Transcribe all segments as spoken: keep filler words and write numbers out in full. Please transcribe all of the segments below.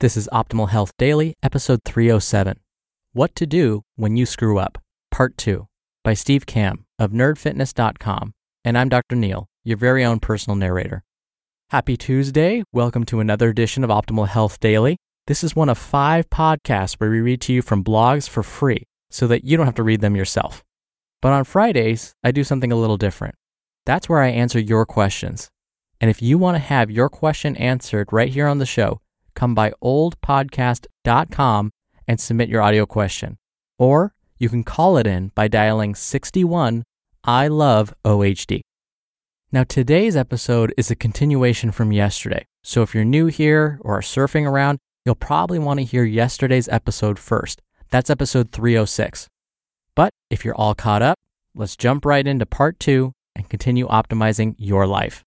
This is Optimal Health Daily, episode three oh seven, What to Do When You Screw Up, part two, by Steve Kamb of nerd fitness dot com, and I'm Doctor Neil, your very own personal narrator. Happy Tuesday. Welcome to another edition of Optimal Health Daily. This is one of five podcasts where we read to you from blogs for free so that you don't have to read them yourself. But on Fridays, I do something a little different. That's where I answer your questions. And if you want to have your question answered right here on the show, come by O L D podcast dot com and submit your audio question. Or you can call it in by dialing sixty-one I love O H D. Now, today's episode is a continuation from yesterday. So if you're new here or are surfing around, you'll probably want to hear yesterday's episode first. That's episode three oh six. But if you're all caught up, let's jump right into part two and continue optimizing your life.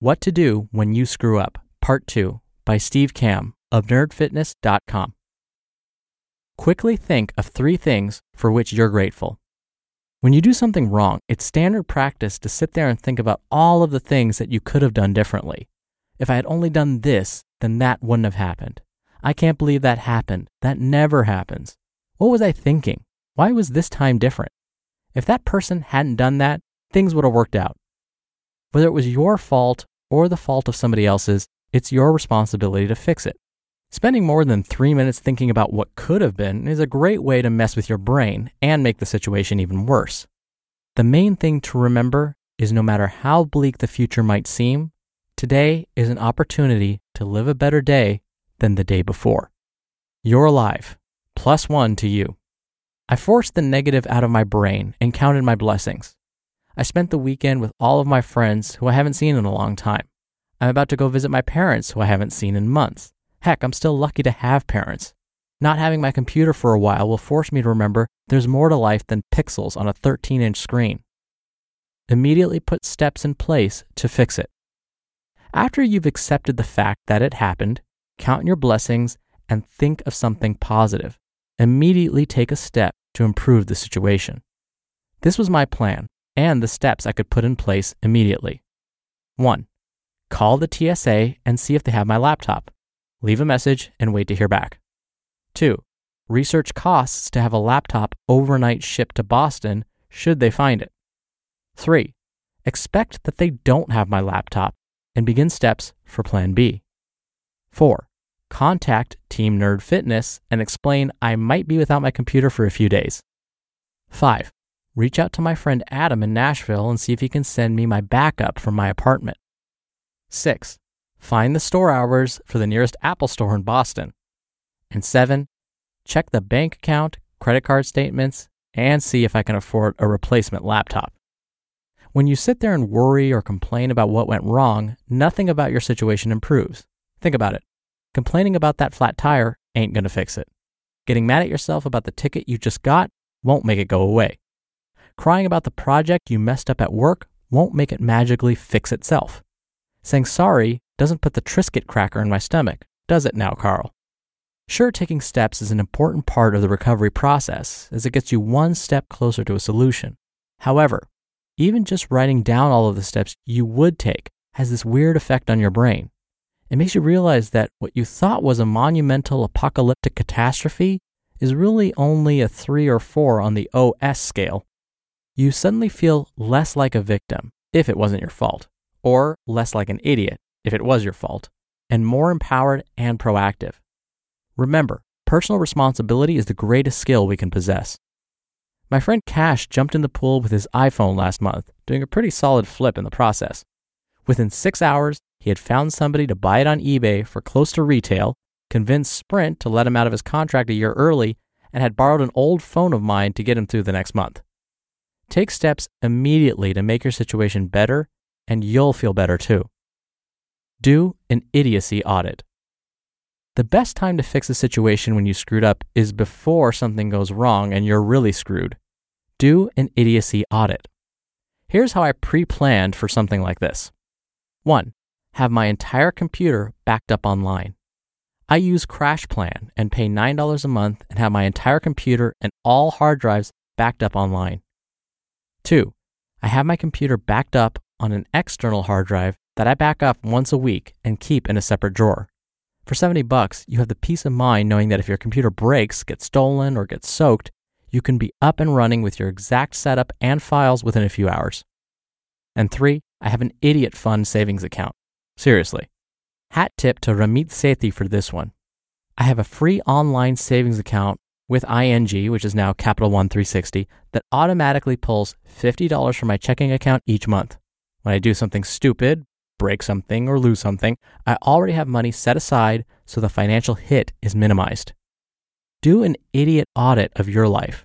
What to Do When You Screw Up, part two, by Steve Kamb of nerd fitness dot com. Quickly think of three things for which you're grateful. When you do something wrong, it's standard practice to sit there and think about all of the things that you could have done differently. If I had only done this, then that wouldn't have happened. I can't believe that happened. That never happens. What was I thinking? Why was this time different? If that person hadn't done that, things would have worked out. Whether it was your fault or the fault of somebody else's, it's your responsibility to fix it. Spending more than three minutes thinking about what could have been is a great way to mess with your brain and make the situation even worse. The main thing to remember is no matter how bleak the future might seem, today is an opportunity to live a better day than the day before. You're alive. Plus one to you. I forced the negative out of my brain and counted my blessings. I spent the weekend with all of my friends who I haven't seen in a long time. I'm about to go visit my parents who I haven't seen in months. Heck, I'm still lucky to have parents. Not having my computer for a while will force me to remember there's more to life than pixels on a thirteen inch screen. Immediately put steps in place to fix it. After you've accepted the fact that it happened, count your blessings and think of something positive. Immediately take a step to improve the situation. This was my plan and the steps I could put in place immediately. one. Call the T S A and see if they have my laptop. Leave a message and wait to hear back. two. Research costs to have a laptop overnight shipped to Boston should they find it. three. Expect that they don't have my laptop and begin steps for Plan B. four. Contact Team Nerd Fitness and explain I might be without my computer for a few days. five. Reach out to my friend Adam in Nashville and see if he can send me my backup from my apartment. six. Find the store hours for the nearest Apple store in Boston. And seven. Check the bank account, credit card statements, and see if I can afford a replacement laptop. When you sit there and worry or complain about what went wrong, nothing about your situation improves. Think about it. Complaining about that flat tire ain't going to fix it. Getting mad at yourself about the ticket you just got won't make it go away. Crying about the project you messed up at work won't make it magically fix itself. Saying sorry doesn't put the Triscuit cracker in my stomach, does it now, Carl? Sure, taking steps is an important part of the recovery process as it gets you one step closer to a solution. However, even just writing down all of the steps you would take has this weird effect on your brain. It makes you realize that what you thought was a monumental apocalyptic catastrophe is really only a three or four on the O S scale. You suddenly feel less like a victim if it wasn't your fault, or less like an idiot if it was your fault, and more empowered and proactive. Remember, Personal responsibility is the greatest skill we can possess. My friend Cash jumped in the pool with his iPhone last month, doing a pretty solid flip in the process. Within six hours, he had found somebody to buy it on eBay for close to retail, convinced Sprint to let him out of his contract a year early, and had borrowed an old phone of mine to get him through the next month. Take steps immediately to make your situation better, and you'll feel better too. Do an idiocy audit. The best time to fix a situation when you screwed up is before something goes wrong and you're really screwed. Do an idiocy audit. Here's how I pre-planned for something like this. One, have my entire computer backed up online. I use CrashPlan and pay nine dollars a month and have my entire computer and all hard drives backed up online. Two, I have my computer backed up on an external hard drive that I back up once a week and keep in a separate drawer. For seventy bucks, you have the peace of mind knowing that if your computer breaks, gets stolen, or gets soaked, you can be up and running with your exact setup and files within a few hours. And three, I have an idiot fund savings account. Seriously. Hat tip to Ramit Sethi for this one. I have a free online savings account with I N G, which is now Capital One three sixty, that automatically pulls fifty dollars from my checking account each month. When I do something stupid, break something, or lose something, I already have money set aside so the financial hit is minimized. Do an idiot audit of your life.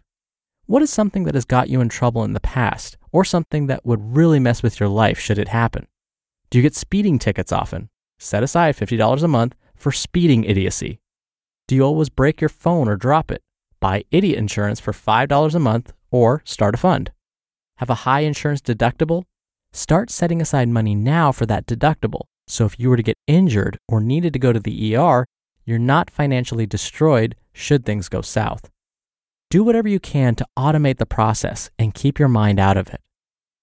What is something that has got you in trouble in the past, or something that would really mess with your life should it happen? Do you get speeding tickets often? Set aside fifty dollars a month for speeding idiocy. Do you always break your phone or drop it? Buy idiot insurance for five dollars a month or start a fund. Have a high insurance deductible? Start setting aside money now for that deductible, so if you were to get injured or needed to go to the E R, you're not financially destroyed should things go south. Do whatever you can to automate the process and keep your mind out of it.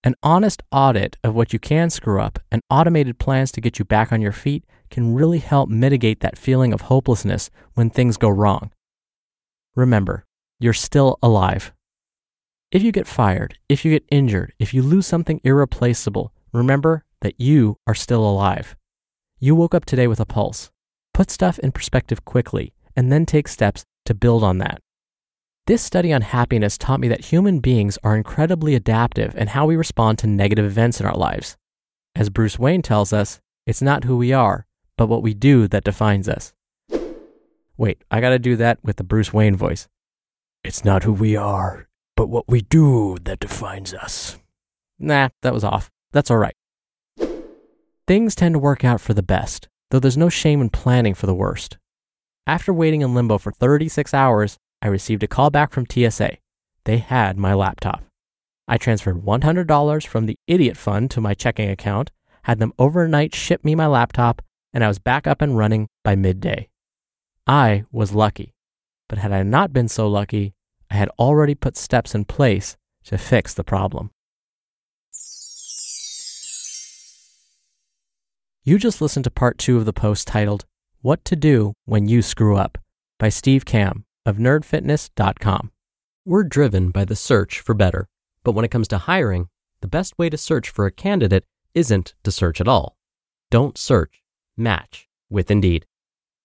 An honest audit of what you can screw up and automated plans to get you back on your feet can really help mitigate that feeling of hopelessness when things go wrong. Remember, you're still alive. If you get fired, if you get injured, if you lose something irreplaceable, remember that you are still alive. You woke up today with a pulse. Put stuff in perspective quickly and then take steps to build on that. This study on happiness taught me that human beings are incredibly adaptive in how we respond to negative events in our lives. As Bruce Wayne tells us, it's not who we are, but what we do that defines us. Wait, I gotta do that with the Bruce Wayne voice. It's not who we are, but what we do that defines us. Nah, that was off. That's all right. Things tend to work out for the best, though there's no shame in planning for the worst. After waiting in limbo for thirty-six hours, I received a call back from T S A. They had my laptop. I transferred one hundred dollars from the idiot fund to my checking account, had them overnight ship me my laptop, and I was back up and running by midday. I was lucky, but had I not been so lucky, I had already put steps in place to fix the problem. You just listened to part two of the post titled, What to Do When You Screw Up, by Steve Kamb of nerd fitness dot com. We're driven by the search for better, but when it comes to hiring, the best way to search for a candidate isn't to search at all. Don't search, match with Indeed.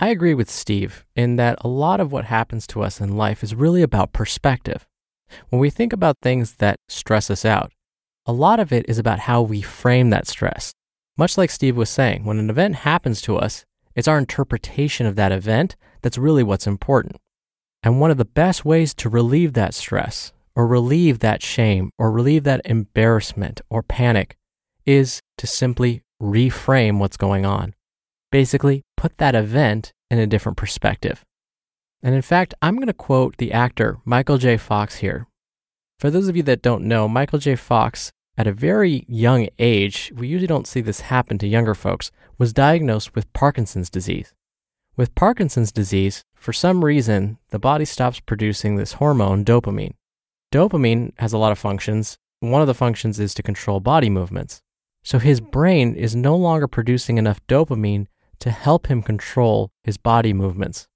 I agree with Steve in that a lot of what happens to us in life is really about perspective. When we think about things that stress us out, a lot of it is about how we frame that stress. Much like Steve was saying, when an event happens to us, it's our interpretation of that event that's really what's important. And one of the best ways to relieve that stress, or relieve that shame, or relieve that embarrassment or panic, is to simply reframe what's going on. Basically, put that event in a different perspective. And in fact, I'm going to quote the actor Michael J. Fox here. For those of you that don't know, Michael J. Fox, at a very young age, we usually don't see this happen to younger folks, was diagnosed with Parkinson's disease. With Parkinson's disease, for some reason, the body stops producing this hormone, dopamine. Dopamine has a lot of functions. One of the functions is to control body movements. So his brain is no longer producing enough dopamine to help him control his body movements.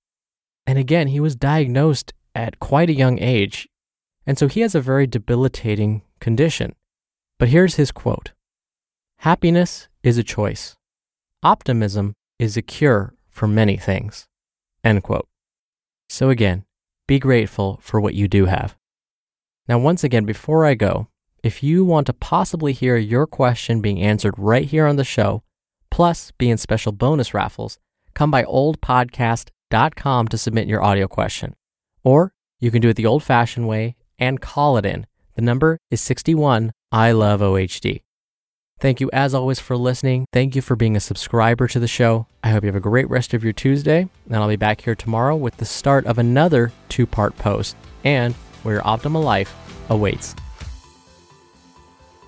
And again, he was diagnosed at quite a young age. And so he has a very debilitating condition. But here's his quote. "Happiness is a choice. Optimism is a cure for many things." End quote. So again, be grateful for what you do have. Now, once again, before I go, if you want to possibly hear your question being answered right here on the show, plus be in special bonus raffles, come by old podcast dot com to submit your audio question. Or you can do it the old-fashioned way and call it in. The number is sixty-one I love O H D. Thank you as always for listening. Thank you for being a subscriber to the show. I hope you have a great rest of your Tuesday, and I'll be back here tomorrow with the start of another two-part post and where your optimal life awaits.